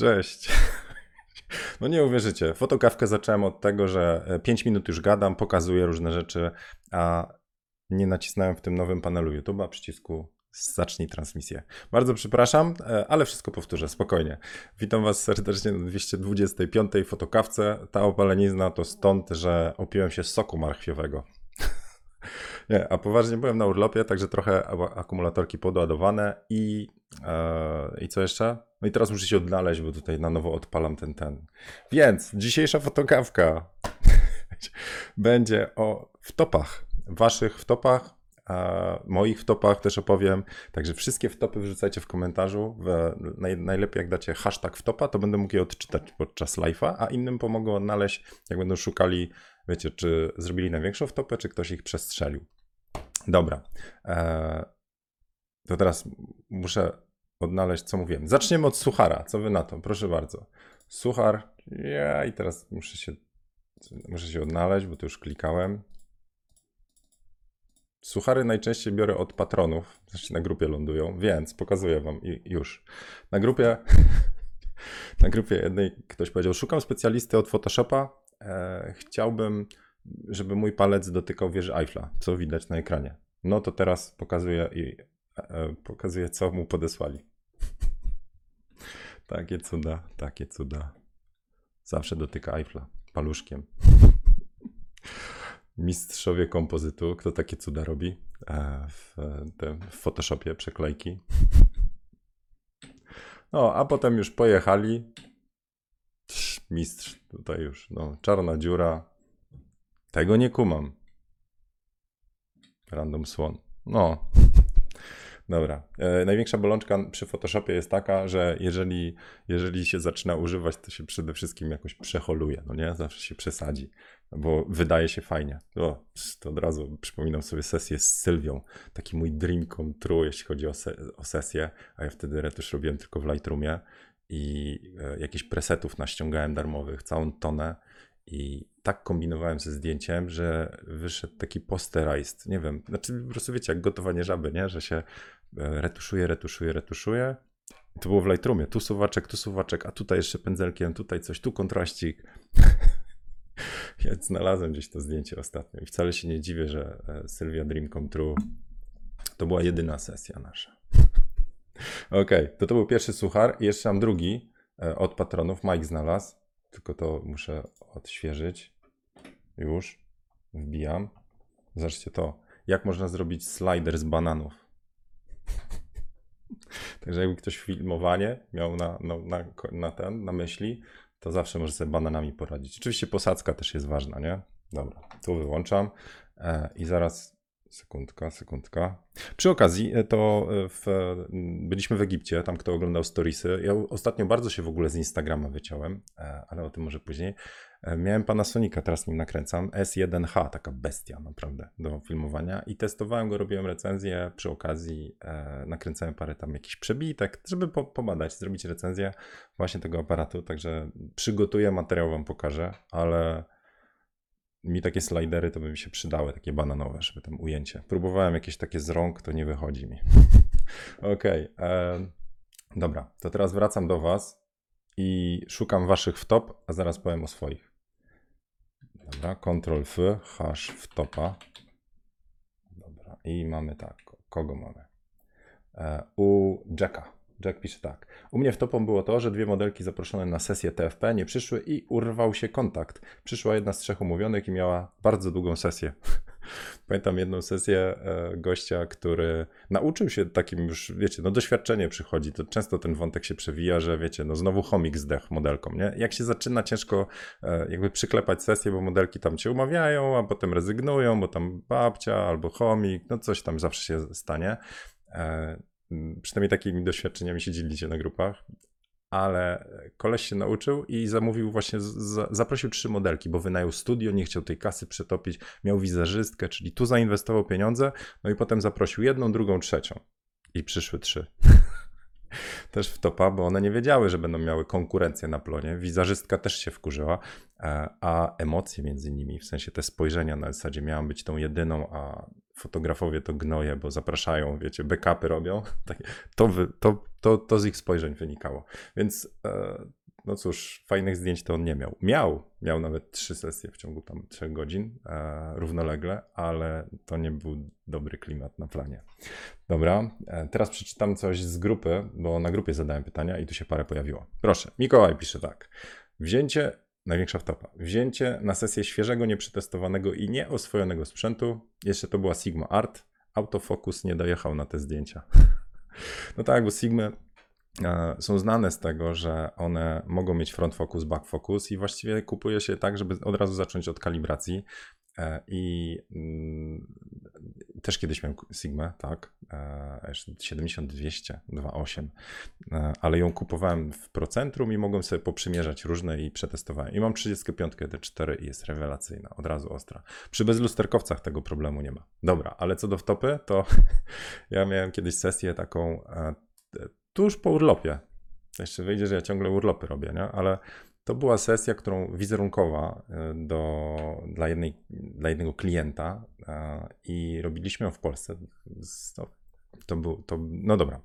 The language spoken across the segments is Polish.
Cześć. No nie uwierzycie, Foto Kawkę zacząłem od tego, że 5 minut już gadam, pokazuję różne rzeczy, a nie nacisnąłem w tym nowym panelu YouTube'a przycisku zacznij transmisję. Bardzo przepraszam, ale wszystko powtórzę, spokojnie. Witam Was serdecznie na 225. Fotokawce. Ta opalenizna to stąd, że opiłem się soku marchwiowego. Nie, a poważnie byłem na urlopie, także trochę akumulatorki podładowane i co jeszcze? No i teraz muszę się odnaleźć, bo tutaj na nowo odpalam ten. Więc dzisiejsza fotokawka będzie o wtopach, waszych wtopach, moich wtopach też opowiem. Także wszystkie wtopy wrzucajcie w komentarzu. Najlepiej jak dacie hashtag wtopa, to będę mógł je odczytać podczas live'a, a innym pomogę odnaleźć, jak będą szukali, wiecie, czy zrobili największą wtopę, czy ktoś ich przestrzelił. Dobra. To teraz muszę odnaleźć, co mówiłem. Zaczniemy od suchara. Co wy na to? Proszę bardzo. Suchar. Ja i teraz muszę się odnaleźć, bo tu już klikałem. Suchary najczęściej biorę od patronów, znaczy na grupie lądują, więc pokazuję wam i już. Na grupie jednej ktoś powiedział, szukam specjalisty od Photoshopa, chciałbym, żeby mój palec dotykał wieży Eiffla, co widać na ekranie. No to teraz pokazuję i pokazuję, co mu podesłali. Takie cuda. Zawsze dotyka Eiffla paluszkiem. Mistrzowie kompozytu, kto takie cuda robi w Photoshopie, przeklejki. No, a potem już pojechali. Mistrz tutaj już, no, czarna dziura. Tego nie kumam. Random słon. No, dobra. Największa bolączka przy Photoshopie jest taka, że jeżeli się zaczyna używać, to się przede wszystkim jakoś przeholuje, no nie? Zawsze się przesadzi. Bo wydaje się fajnie. O, to od razu przypominam sobie sesję z Sylwią. Taki mój dream come true, jeśli chodzi o sesję. A ja wtedy retusz robiłem tylko w Lightroomie i jakichś presetów naściągałem darmowych, całą tonę. I tak kombinowałem ze zdjęciem, że wyszedł taki posterized. Nie wiem, znaczy po prostu wiecie, jak gotowanie żaby, nie? Że się retuszuje. To było w Lightroomie. Tu suwaczek, a tutaj jeszcze pędzelkiem, tutaj coś, tu kontraścik. Ja znalazłem gdzieś to zdjęcie ostatnio i wcale się nie dziwię, że Sylwia Dream Come True to była jedyna sesja nasza. Okej, to był pierwszy suchar i jeszcze mam drugi od patronów. Mike znalazł, tylko to muszę odświeżyć. Już wbijam. Zobaczcie to, jak można zrobić slider z bananów. Także jakby ktoś filmowanie miał na myśli, to zawsze może sobie bananami poradzić. Oczywiście posadzka też jest ważna, nie? Dobra, tu wyłączam i zaraz, sekundka. Przy okazji to byliśmy w Egipcie, tam kto oglądał storiesy. Ja ostatnio bardzo się w ogóle z Instagrama wyciąłem, ale o tym może później. Miałem Panasonica, teraz nim nakręcam, S1H, taka bestia naprawdę do filmowania i testowałem go, robiłem recenzję, przy okazji nakręcałem parę tam jakichś przebitek, żeby pobadać, zrobić recenzję właśnie tego aparatu, także przygotuję materiał, wam pokażę, ale mi takie slidery to by mi się przydały, takie bananowe, żeby tam ujęcie. Próbowałem jakieś takie z rąk, to nie wychodzi mi. Okej, dobra, to teraz wracam do was. I szukam waszych wtop, a zaraz powiem o swoich. Dobra, Ctrl F, hash wtopa. Dobra, i mamy tak, kogo mamy? U Jacka. Jack pisze tak. U mnie wtopą było to, że dwie modelki zaproszone na sesję TFP nie przyszły i urwał się kontakt. Przyszła jedna z trzech umówionych i miała bardzo długą sesję. Pamiętam jedną sesję gościa, który nauczył się takim już, wiecie, no doświadczenie przychodzi, to często ten wątek się przewija, że wiecie, no znowu chomik zdech modelkom, nie? Jak się zaczyna ciężko jakby przyklepać sesję, bo modelki tam cię umawiają, a potem rezygnują, bo tam babcia albo chomik, no coś tam zawsze się stanie. Przynajmniej takimi doświadczeniami się dzielicie na grupach, ale koleś się nauczył i zamówił właśnie, zaprosił trzy modelki, bo wynajął studio, nie chciał tej kasy przetopić, miał wizerzystkę, czyli tu zainwestował pieniądze, no i potem zaprosił jedną, drugą, trzecią i przyszły trzy. Też wtopa, bo one nie wiedziały, że będą miały konkurencję na plonie. Wizerzystka też się wkurzyła, a emocje między nimi, w sensie te spojrzenia na zasadzie miałam być tą jedyną, a fotografowie to gnoje, bo zapraszają, wiecie, backupy robią. To z ich spojrzeń wynikało. Więc no cóż, fajnych zdjęć to on nie miał. Miał nawet 3 sesje w ciągu tam 3 godzin równolegle, ale to nie był dobry klimat na planie. Dobra, teraz przeczytam coś z grupy, bo na grupie zadałem pytania i tu się parę pojawiło. Proszę, Mikołaj pisze tak. Największa wtopa. Wzięcie na sesję świeżego, nieprzetestowanego i nieoswojonego sprzętu. Jeszcze to była Sigma Art. Autofokus nie dojechał na te zdjęcia. No tak, bo Sigmy są znane z tego, że one mogą mieć front focus, back focus i właściwie kupuje się tak, żeby od razu zacząć od kalibracji. I też kiedyś miałem Sigmę, tak, 70-200, 2.8, ale ją kupowałem w Procentrum i mogłem sobie poprzymierzać różne i przetestowałem. I mam 35 D4 i jest rewelacyjna, od razu ostra. Przy bezlusterkowcach tego problemu nie ma. Dobra, ale co do wtopy, to ja miałem kiedyś sesję taką tuż po urlopie. Jeszcze wyjdzie, że ja ciągle urlopy robię, nie? Ale to była sesja, którą wizerunkowa dla jednego klienta i robiliśmy ją w Polsce. No dobra.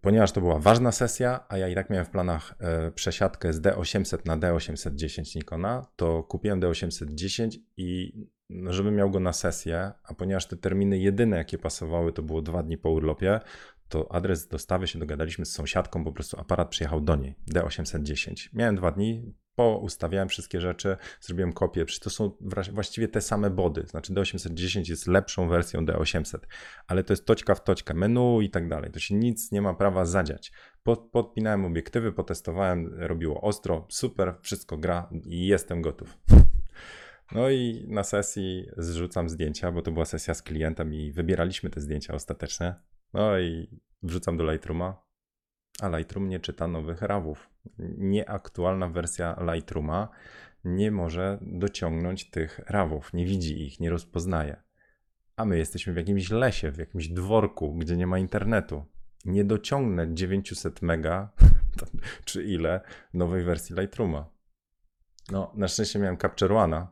Ponieważ to była ważna sesja, a ja i tak miałem w planach przesiadkę z D800 na D810 Nikona, to kupiłem D810 i żebym miał go na sesję, a ponieważ te terminy jedyne jakie pasowały to było 2 dni po urlopie, to adres dostawy się dogadaliśmy z sąsiadką, po prostu aparat przyjechał do niej, D810. Miałem 2 dni, poustawiałem wszystkie rzeczy, zrobiłem kopię, to są właściwie te same body, znaczy D810 jest lepszą wersją D800, ale to jest toćka w toćkę, menu i tak dalej, to się nic nie ma prawa zadziać. Podpinałem obiektywy, potestowałem, robiło ostro, super, wszystko gra i jestem gotów. No i na sesji zrzucam zdjęcia, bo to była sesja z klientem i wybieraliśmy te zdjęcia ostateczne. No i wrzucam do Lightrooma, a Lightroom nie czyta nowych RAWów. Nieaktualna wersja Lightrooma nie może dociągnąć tych RAWów, nie widzi ich, nie rozpoznaje. A my jesteśmy w jakimś lesie, w jakimś dworku, gdzie nie ma internetu. Nie dociągnę 900 mega, czy ile, nowej wersji Lightrooma. No, na szczęście miałem Capture One'a.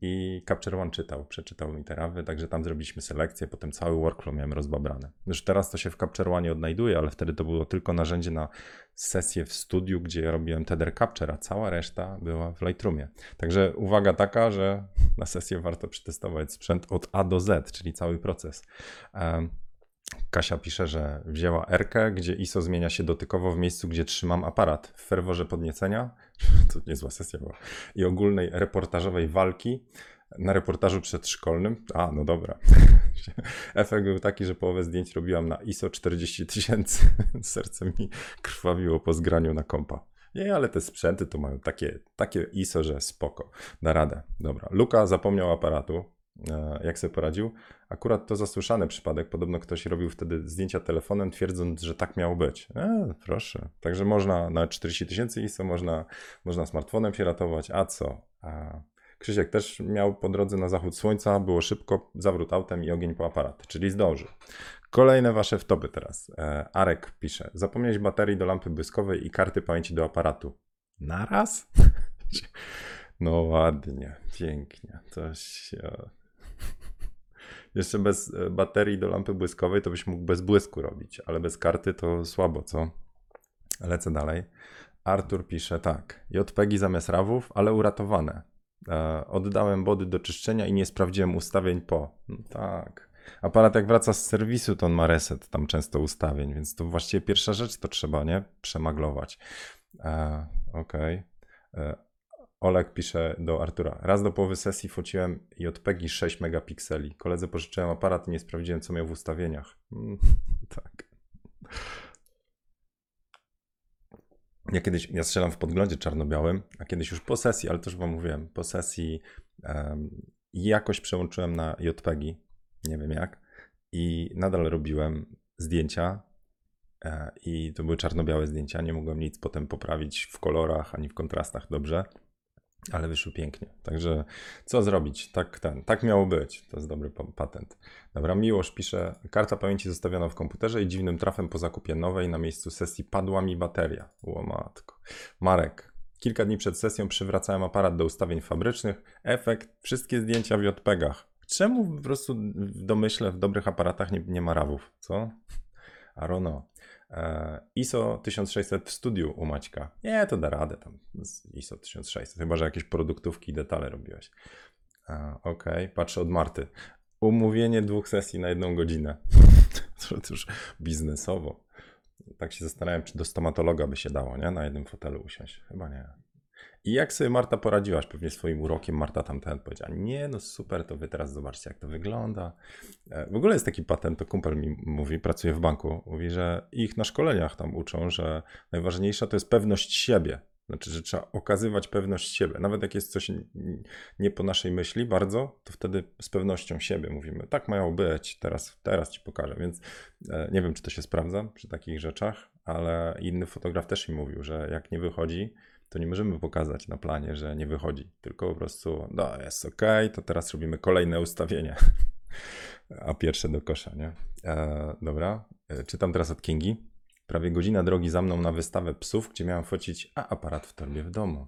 I Capture One przeczytał mi te rawy, także tam zrobiliśmy selekcję, potem cały workflow miałem rozbabrany. Już teraz to się w Capture One odnajduje, ale wtedy to było tylko narzędzie na sesję w studiu, gdzie ja robiłem tether capture, a cała reszta była w Lightroomie. Także uwaga taka, że na sesję warto przetestować sprzęt od A do Z, czyli cały proces. Kasia pisze, że wzięła R-kę, gdzie ISO zmienia się dotykowo w miejscu, gdzie trzymam aparat. W ferworze podniecenia, to niezła sesja była, i ogólnej reportażowej walki na reportażu przedszkolnym. A, no dobra. Efekt był taki, że połowę zdjęć robiłam na ISO 40 000. Serce mi krwawiło po zgraniu na kompa. Nie, ale te sprzęty to mają takie ISO, że spoko, da radę. Dobra, Luka zapomniał aparatu. Jak sobie poradził? Akurat to zasłyszany przypadek. Podobno ktoś robił wtedy zdjęcia telefonem, twierdząc, że tak miało być. Proszę. Także można na 40 000 ISO, można smartfonem się ratować. A co? Krzysiek też miał po drodze na zachód słońca, było szybko, zawrót autem i ogień po aparat, czyli zdąży. Kolejne wasze wtopy teraz. Arek pisze, zapomniałeś baterii do lampy błyskowej i karty pamięci do aparatu. Naraz? No ładnie, pięknie. Jeszcze bez baterii do lampy błyskowej to byś mógł bez błysku robić, ale bez karty to słabo, co? Lecę dalej. Artur pisze tak. JPEGi zamiast RAWów, ale uratowane. Oddałem body do czyszczenia i nie sprawdziłem ustawień po. No tak. Aparat jak wraca z serwisu, to on ma reset tam często ustawień, więc to właściwie pierwsza rzecz to trzeba, nie? Przemaglować. Okej. Olek pisze do Artura. Raz do połowy sesji fociłem JPEG 6 megapikseli. Koledze pożyczyłem aparat i nie sprawdziłem, co miał w ustawieniach. Tak. Ja strzelam w podglądzie czarno-białym, a kiedyś już po sesji, ale też wam mówiłem, po sesji jakoś przełączyłem na JPEG-i, nie wiem jak, i nadal robiłem zdjęcia. I to były czarno-białe zdjęcia. Nie mogłem nic potem poprawić w kolorach, ani w kontrastach dobrze. Ale wyszło pięknie. Także co zrobić? Tak miało być. To jest dobry patent. Dobra, Miłosz pisze, karta pamięci zostawiona w komputerze i dziwnym trafem po zakupie nowej na miejscu sesji padła mi bateria. O matko. Marek, kilka dni przed sesją przywracałem aparat do ustawień fabrycznych. Efekt, wszystkie zdjęcia w JPEG-ach. Czemu po prostu w domyśle, w dobrych aparatach nie ma RAWów, co? Arono. ISO 1600 w studiu u Maćka. Nie, to da radę tam. ISO 1600, chyba że jakieś produktówki i detale robiłeś. Okej, patrzę od Marty. Umówienie 2 sesji na 1 godzinę. To już biznesowo. Tak się zastanawiam, czy do stomatologa by się dało, nie? Na jednym fotelu usiąść. Chyba nie. I jak sobie Marta poradziłaś? Pewnie swoim urokiem Marta tamten powiedziała, nie no super, to wy teraz zobaczcie jak to wygląda. W ogóle jest taki patent, to kumpel mi mówi, pracuje w banku, mówi, że ich na szkoleniach tam uczą, że najważniejsza to jest pewność siebie. Znaczy, że trzeba okazywać pewność siebie. Nawet jak jest coś nie po naszej myśli bardzo, to wtedy z pewnością siebie mówimy, tak mają być, teraz ci pokażę. Więc nie wiem, czy to się sprawdza przy takich rzeczach, ale inny fotograf też mi mówił, że jak nie wychodzi, to nie możemy pokazać na planie, że nie wychodzi. Tylko po prostu, no jest ok, to teraz robimy kolejne ustawienie. A pierwsze do kosza, nie? Dobra, czytam teraz od Kingi. Prawie godzina drogi za mną na wystawę psów, gdzie miałam focić, a aparat w torbie w domu.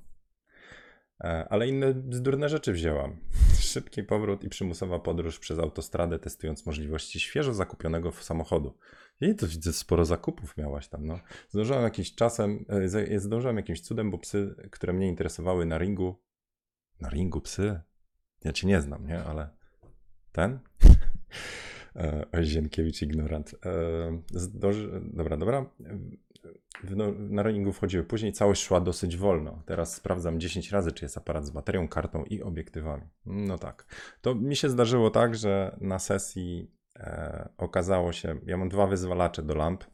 Ale inne bzdurne rzeczy wzięłam. Szybki powrót i przymusowa podróż przez autostradę, testując możliwości świeżo zakupionego samochodu. I to widzę, sporo zakupów miałaś tam, no. Zdążyłam jakimś cudem, bo psy, które mnie interesowały na ringu... Na ringu psy? Ja cię nie znam, nie? Ale... Ten? Oj, Zienkiewicz, ignorant. Dobra. Na ringu wchodziły później, całość szła dosyć wolno. Teraz sprawdzam 10 razy, czy jest aparat z baterią, kartą i obiektywami. No tak. To mi się zdarzyło tak, że na sesji okazało się, ja mam 2 wyzwalacze do lamp.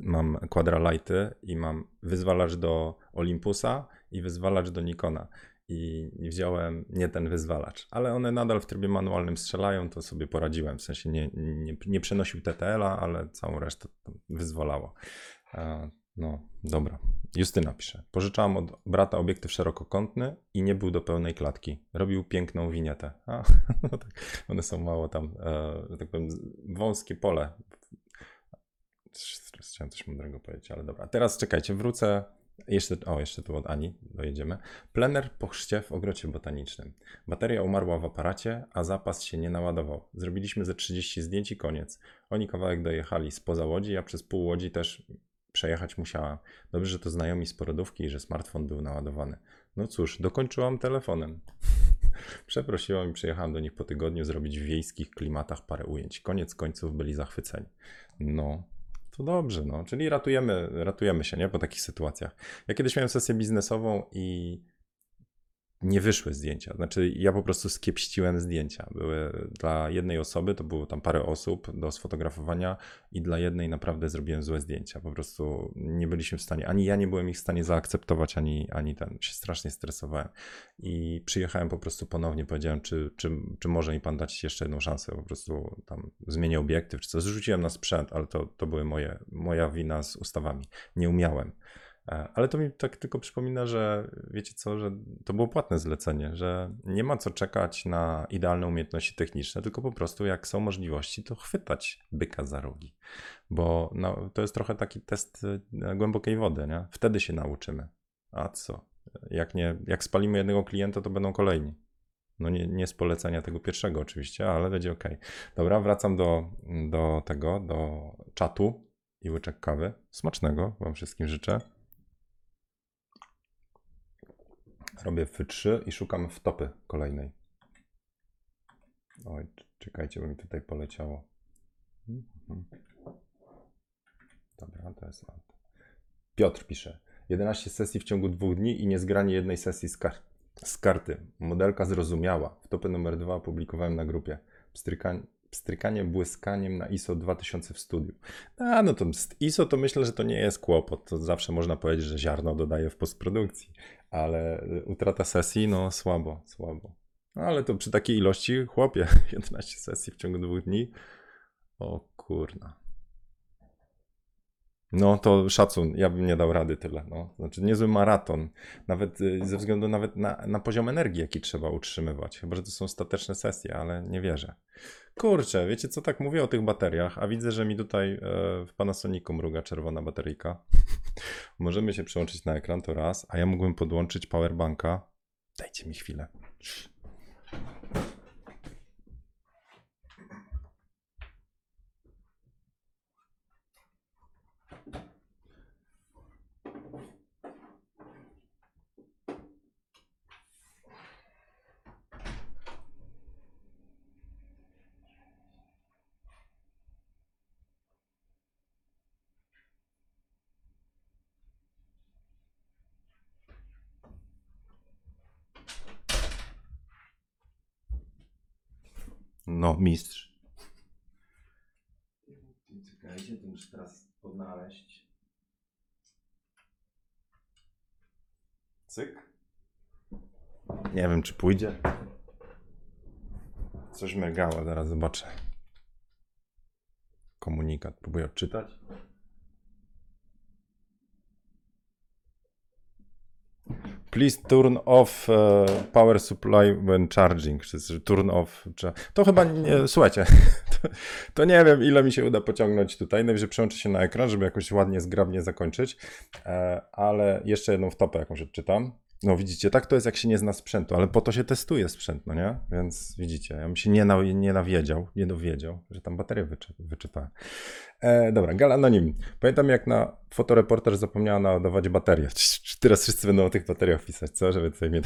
Mam Quadralighty i mam wyzwalacz do Olympusa i wyzwalacz do Nikona. I wziąłem nie ten wyzwalacz, ale one nadal w trybie manualnym strzelają, to sobie poradziłem, w sensie nie przenosił TTL-a, ale całą resztę wyzwalało. No dobra, Justyna pisze, pożyczałam od brata obiektyw szerokokątny i nie był do pełnej klatki, robił piękną winietę. No tak, one są mało tam, że tak powiem, wąskie pole. Chciałem coś mądrego powiedzieć, ale dobra, teraz czekajcie, wrócę. Jeszcze tu od Ani dojedziemy. Plener po chrzcie w ogrodzie botanicznym. Bateria umarła w aparacie, a zapas się nie naładował. Zrobiliśmy ze 30 zdjęć i koniec. Oni kawałek dojechali spoza Łodzi, ja przez pół Łodzi też przejechać musiałam. Dobrze, że to znajomi z porodówki i że smartfon był naładowany. No cóż, dokończyłam telefonem. Przeprosiłam i przyjechałam do nich po tygodniu zrobić w wiejskich klimatach parę ujęć. Koniec końców byli zachwyceni. No... To dobrze, no. Czyli ratujemy się, nie? Po takich sytuacjach. Ja kiedyś miałem sesję biznesową i nie wyszły zdjęcia. Znaczy ja po prostu skiepściłem zdjęcia. Były dla jednej osoby, to było tam parę osób do sfotografowania i dla jednej naprawdę zrobiłem złe zdjęcia. Po prostu nie byliśmy w stanie, ani ja nie byłem ich w stanie zaakceptować, ani ten. Się strasznie stresowałem. I przyjechałem po prostu ponownie, powiedziałem, czy może mi pan dać jeszcze jedną szansę, po prostu tam zmienię obiektyw, czy co. Zrzuciłem na sprzęt, ale to były moja wina z ustawami. Nie umiałem. Ale to mi tak tylko przypomina, że wiecie co, że to było płatne zlecenie, że nie ma co czekać na idealne umiejętności techniczne, tylko po prostu jak są możliwości, to chwytać byka za rogi, bo no, to jest trochę taki test głębokiej wody, nie? Wtedy się nauczymy. A co? Jak spalimy jednego klienta, to będą kolejni. No nie z polecenia tego pierwszego oczywiście, ale będzie okej. Dobra, wracam do czatu i łyczek kawy. Smacznego wam wszystkim życzę. Robię F3 i szukam wtopy kolejnej. Oj, czekajcie, bo mi tutaj poleciało. Dobra, to jest... Piotr pisze. 11 sesji w ciągu 2 dni i niezgranie jednej sesji z karty. Modelka zrozumiała. Wtopę numer 2 opublikowałem na grupie. Pstrykanie błyskaniem na ISO 2000 w studiu. No to z ISO to myślę, że to nie jest kłopot. To zawsze można powiedzieć, że ziarno dodaje w postprodukcji. Ale utrata sesji, no słabo. No, ale to przy takiej ilości, chłopie, 11 sesji w ciągu 2 dni. O kurna. No to szacun, ja bym nie dał rady tyle. No. Znaczy niezły maraton, nawet ze względu nawet na poziom energii, jaki trzeba utrzymywać. Chyba że to są stateczne sesje, ale nie wierzę. Kurczę, wiecie co, tak mówię o tych bateriach, a widzę, że mi tutaj w Panasonicu mruga czerwona bateryjka. Możemy się przełączyć na ekran, to raz, a ja mógłbym podłączyć powerbanka. Dajcie mi chwilę. no mistrz. Czekajcie, to muszę teraz odnaleźć. Cyk. Nie wiem, czy pójdzie. Coś migało, zaraz zobaczę. Komunikat, próbuję odczytać. Please turn off power supply when charging. Turn off. To chyba nie, słuchajcie, to nie wiem, ile mi się uda pociągnąć tutaj. Najwyżej przełączę się na ekran, żeby jakoś ładnie, zgrabnie zakończyć. Ale jeszcze jedną wtopę jakąś odczytam. No widzicie, tak to jest, jak się nie zna sprzętu, ale po to się testuje sprzęt, no nie? Więc widzicie, ja bym się nie dowiedział, że tam baterię wyczytałem. Dobra, Gal Anonim. Pamiętam, jak na fotoreportaż zapomniała naładować baterię. Teraz wszyscy będą o tych bateriach pisać, co? Żeby tutaj mnie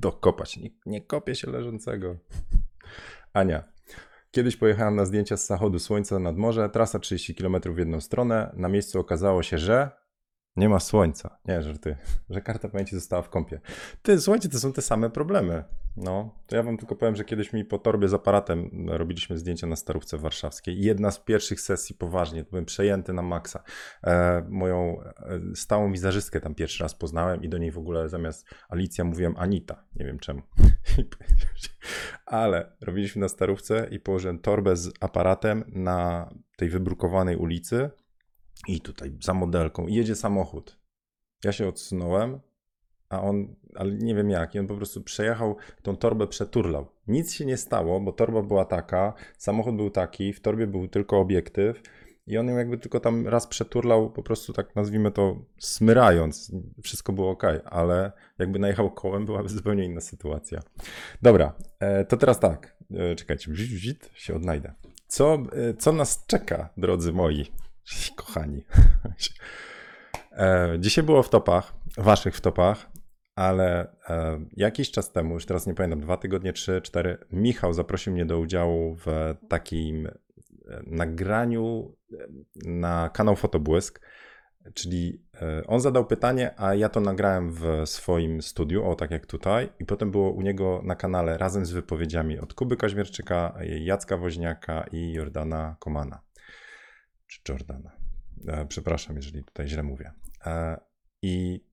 dokopać. Nie kopię się leżącego. Ania. Kiedyś pojechałem na zdjęcia z zachodu słońca nad morze, trasa 30 km w jedną stronę. Na miejscu okazało się, że nie ma słońca. Nie, żarty. Że karta pamięci została w kompie. Ty, słuchajcie, to są te same problemy. No, to ja wam tylko powiem, że kiedyś mi po torbie z aparatem robiliśmy zdjęcia na Starówce Warszawskiej. Jedna z pierwszych sesji poważnie, byłem przejęty na maksa. Moją stałą wizerzystkę tam pierwszy raz poznałem i do niej w ogóle zamiast Alicja mówiłem Anita. Nie wiem czemu. Ale robiliśmy na Starówce i położyłem torbę z aparatem na tej wybrukowanej ulicy. I tutaj za modelką jedzie samochód. Ja się odsunąłem, a on, ale nie wiem jak, i on po prostu przejechał, tą torbę przeturlał. Nic się nie stało, bo torba była taka, samochód był taki, w torbie był tylko obiektyw i on ją jakby tylko tam raz przeturlał, po prostu tak nazwijmy to smyrając. Wszystko było ok, ale jakby najechał kołem, byłaby zupełnie inna sytuacja. Dobra, to teraz tak, czekajcie, się odnajdę. Co nas czeka, drodzy moi? Kochani, dzisiaj było w topach, waszych w topach, ale jakiś czas temu, już teraz nie pamiętam, 2 tygodnie, 3, 4, Michał zaprosił mnie do udziału w takim nagraniu na kanał Fotobłysk, czyli on zadał pytanie, a ja to nagrałem w swoim studiu, o tak jak tutaj, i potem było u niego na kanale razem z wypowiedziami od Kuby Kaźmierczyka, Jacka Woźniaka i Jordana Komana. Czy Jordana. Przepraszam, jeżeli tutaj źle mówię. I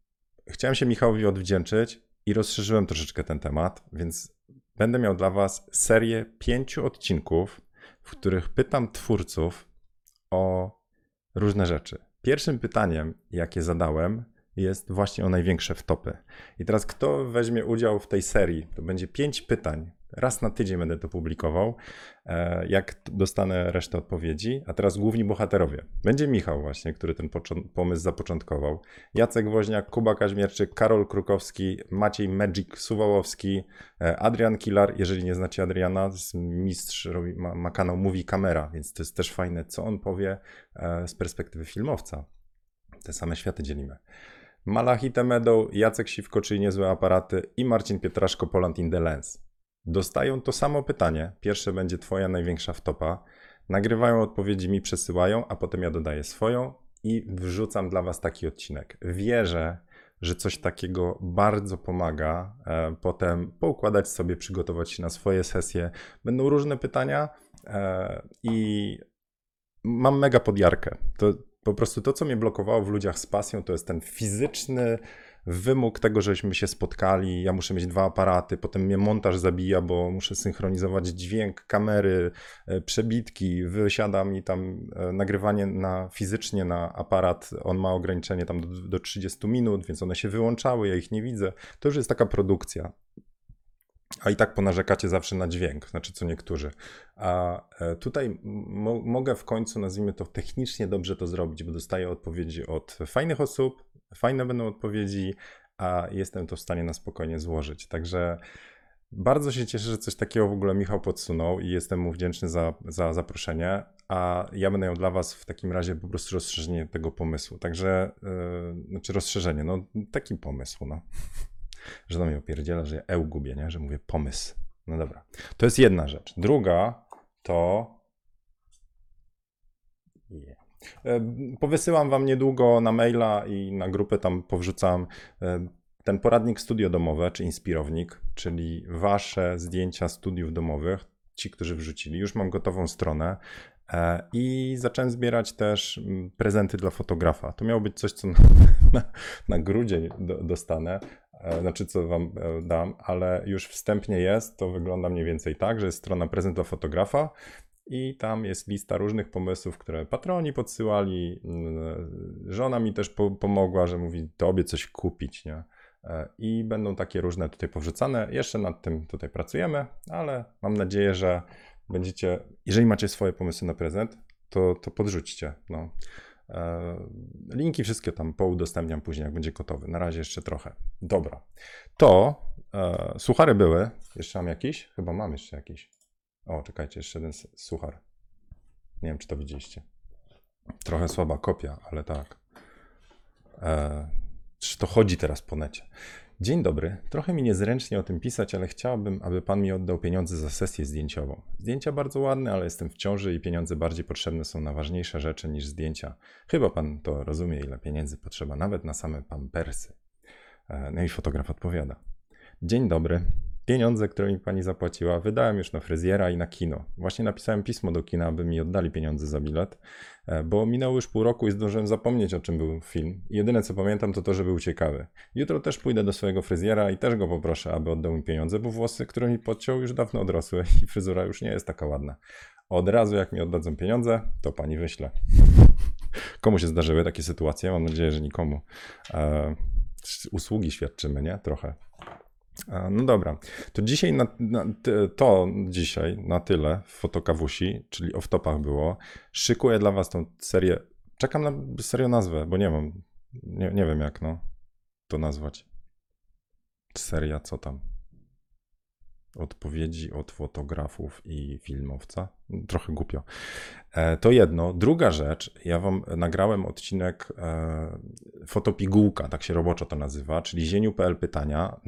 chciałem się Michałowi odwdzięczyć i rozszerzyłem troszeczkę ten temat, więc będę miał dla was serię 5 odcinków, w których pytam twórców o różne rzeczy. Pierwszym pytaniem, jakie zadałem, jest właśnie o największe wtopy. I teraz kto weźmie udział w tej serii, to będzie 5 pytań. Raz na tydzień będę to publikował, jak dostanę resztę odpowiedzi. A teraz główni bohaterowie. Będzie Michał właśnie, który ten pomysł zapoczątkował. Jacek Woźniak, Kuba Kaźmierczyk, Karol Krukowski, Maciej Magic-Suwałowski, Adrian Kilar. Jeżeli nie znacie Adriana, to jest mistrz, ma kanał Movie Camera, więc to jest też fajne, co on powie z perspektywy filmowca. Te same światy dzielimy. Malachite Meadow, Jacek Siwko, czyli niezłe aparaty, i Marcin Pietraszko, Poland in the Lens. Dostają to samo pytanie, pierwsze będzie twoja największa wtopa, nagrywają odpowiedzi, mi przesyłają, a potem ja dodaję swoją i wrzucam dla was taki odcinek. Wierzę, że coś takiego bardzo pomaga potem poukładać sobie, przygotować się na swoje sesje. Będą różne pytania i mam mega podjarkę. To po prostu to, co mnie blokowało w ludziach z pasją, to jest ten fizyczny wymóg tego, żeśmy się spotkali, ja muszę mieć 2 aparaty, potem mnie montaż zabija, bo muszę synchronizować dźwięk, kamery, przebitki, wysiadam i tam nagrywanie fizycznie na aparat, on ma ograniczenie tam do 30 minut, więc one się wyłączały, ja ich nie widzę. To już jest taka produkcja. A i tak ponarzekacie zawsze na dźwięk, znaczy co niektórzy. A tutaj mogę w końcu, nazwijmy to, technicznie dobrze to zrobić, bo dostaję odpowiedzi od fajnych osób, fajne będą odpowiedzi, a jestem to w stanie na spokojnie złożyć. Także bardzo się cieszę, że coś takiego w ogóle Michał podsunął i jestem mu wdzięczny za zaproszenie, a ja będę miał dla was w takim razie po prostu rozszerzenie tego pomysłu. Także, znaczy rozszerzenie, no taki pomysł, no. Że do mnie opierdziela, że ja gubię, nie? Że mówię pomysł. No dobra. To jest jedna rzecz. Druga to... Yeah. Powysyłam wam niedługo na maila i na grupę tam powrzucam ten poradnik studio domowe, czy inspirownik, czyli wasze zdjęcia studiów domowych. ci, którzy wrzucili. Już mam gotową stronę i zacząłem zbierać też prezenty dla fotografa. To miało być coś, co na grudzień dostanę, znaczy co wam dam, ale już wstępnie jest, to wygląda mniej więcej tak, że jest strona prezent dla fotografa i tam jest lista różnych pomysłów, które patroni podsyłali. Żona mi też pomogła, że mówi, tobie coś kupić, nie? I będą takie różne tutaj powrzucane. Jeszcze nad tym tutaj pracujemy, ale mam nadzieję, że będziecie, jeżeli macie swoje pomysły na prezent, to podrzućcie. No. Linki wszystkie tam poudostępniam później, jak będzie gotowy. Na razie jeszcze trochę. Dobra. To suchary były. Jeszcze mam jakiś? Chyba mam jeszcze jakiś. O, czekajcie, jeszcze jeden suchar. Nie wiem, czy to widzieliście. Trochę słaba kopia, ale tak. Czy to chodzi teraz po necie? Dzień dobry. Trochę mi niezręcznie o tym pisać, ale chciałabym, aby pan mi oddał pieniądze za sesję zdjęciową. Zdjęcia bardzo ładne, ale jestem w ciąży i pieniądze bardziej potrzebne są na ważniejsze rzeczy niż zdjęcia. Chyba pan to rozumie, ile pieniędzy potrzeba nawet na same pampersy. No i fotograf odpowiada. Dzień dobry. Pieniądze, które mi pani zapłaciła, wydałem już na fryzjera i na kino. Właśnie napisałem pismo do kina, aby mi oddali pieniądze za bilet, bo minęło już pół roku i zdążyłem zapomnieć, o czym był film. I jedyne, co pamiętam, to to, że był ciekawy. Jutro też pójdę do swojego fryzjera i też go poproszę, aby oddał mi pieniądze, bo włosy, które mi podciął, już dawno odrosły i fryzura już nie jest taka ładna. Od razu, jak mi oddadzą pieniądze, to pani wyślę. Komu się zdarzyły takie sytuacje? Mam nadzieję, że nikomu. Usługi świadczymy, nie? Trochę. No dobra, to dzisiaj na tyle w Fotokawusi, czyli o wtopach było. Szykuję dla was tą serię, czekam na serio nazwę, bo nie mam, nie wiem jak to nazwać. Seria co tam? Odpowiedzi od fotografów i filmowca? Trochę głupio. To jedno. Druga rzecz, ja wam nagrałem odcinek fotopigułka, tak się roboczo to nazywa, czyli zieniu.pl pytania.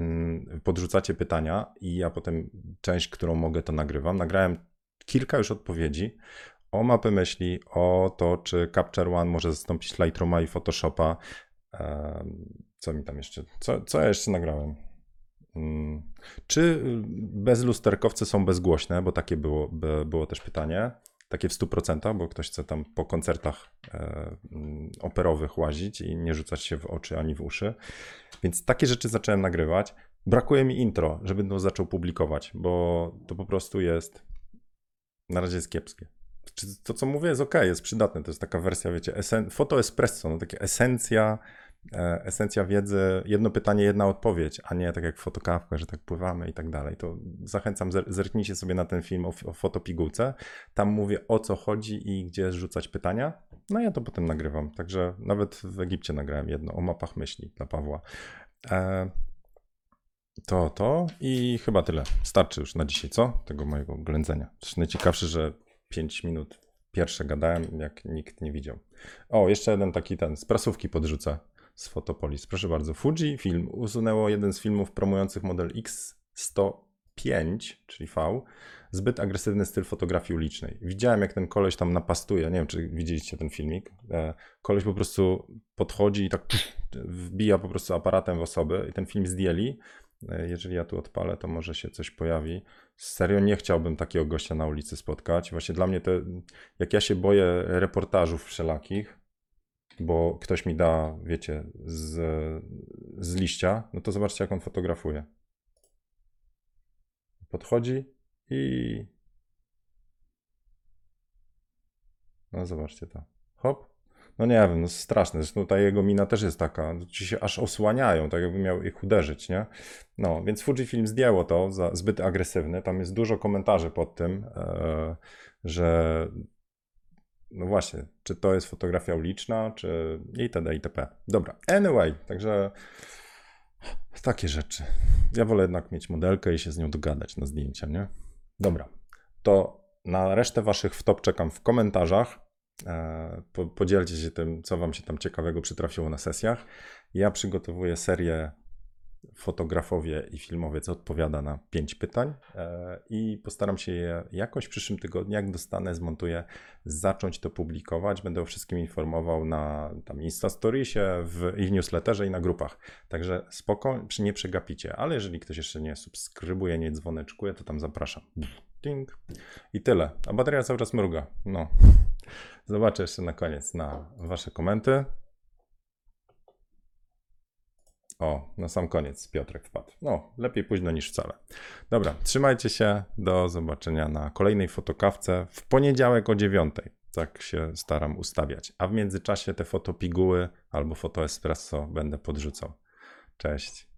Podrzucacie pytania i ja potem część, którą mogę, to nagrywam. Nagrałem kilka już odpowiedzi o mapy myśli, o to, czy Capture One może zastąpić Lightrooma i Photoshopa. Co mi tam jeszcze? Co ja jeszcze nagrałem? Czy bezlusterkowce są bezgłośne, bo takie było też pytanie, takie w 100%, bo ktoś chce tam po koncertach operowych łazić i nie rzucać się w oczy ani w uszy, więc takie rzeczy zacząłem nagrywać. Brakuje mi intro, żebym to zaczął publikować, bo to po prostu jest, na razie jest kiepskie. To co mówię jest ok, jest przydatne, to jest taka wersja, wiecie, foto espresso, no takie esencja wiedzy, jedno pytanie, jedna odpowiedź, a nie tak jak w Foto Kawka, że tak pływamy i tak dalej. To zachęcam, zerknijcie sobie na ten film o fotopigułce. Tam mówię, o co chodzi i gdzie rzucać pytania. No ja to potem nagrywam. Także nawet w Egipcie nagrałem jedno o mapach myśli dla Pawła. To i chyba tyle. Starczy już na dzisiaj, co? Tego mojego ględzenia. Zresztą najciekawsze, że 5 minut pierwsze gadałem, jak nikt nie widział. O, jeszcze jeden taki z prasówki podrzucę. Z Fotopolis. Proszę bardzo. Fujifilm usunęło jeden z filmów promujących model X105, czyli V. Zbyt agresywny styl fotografii ulicznej. Widziałem, jak ten koleś tam napastuje. Nie wiem, czy widzieliście ten filmik. Koleś po prostu podchodzi i tak wbija po prostu aparatem w osoby. I ten film zdjęli. Jeżeli ja tu odpalę, to może się coś pojawi. Serio nie chciałbym takiego gościa na ulicy spotkać. Właśnie dla mnie jak ja się boję reportażów wszelakich, bo ktoś mi da, wiecie, z liścia, no to zobaczcie, jak on fotografuje. Podchodzi i... No zobaczcie to. Hop. No nie wiem, no straszne. Zresztą ta jego mina też jest taka, ci się aż osłaniają, tak jakby miał ich uderzyć, nie? No, więc Fujifilm zdjęło to za zbyt agresywny. Tam jest dużo komentarzy pod tym, że... No właśnie, czy to jest fotografia uliczna, czy itd., itp. Dobra, anyway, także takie rzeczy. Ja wolę jednak mieć modelkę i się z nią dogadać na zdjęcia, nie? Dobra, to na resztę waszych wtop czekam w komentarzach. Podzielcie się tym, co wam się tam ciekawego przytrafiło na sesjach. Ja przygotowuję serię fotografowie i filmowiec odpowiada na 5 pytań i postaram się je jakoś w przyszłym tygodniu, jak dostanę, zmontuję, zacząć to publikować. Będę o wszystkim informował na tam Instastoriesie, w ich newsletterze i na grupach. Także spoko, nie przegapicie, ale jeżeli ktoś jeszcze nie subskrybuje, nie dzwoneczkuje, to tam zapraszam. Ding. I tyle. A bateria cały czas mruga. No. Zobaczę jeszcze na koniec na wasze komenty. O, na sam koniec Piotrek wpadł. No, lepiej późno niż wcale. Dobra, trzymajcie się. Do zobaczenia na kolejnej fotokawce w poniedziałek o 9:00. Tak się staram ustawiać. A w międzyczasie te fotopiguły albo fotoespresso będę podrzucał. Cześć.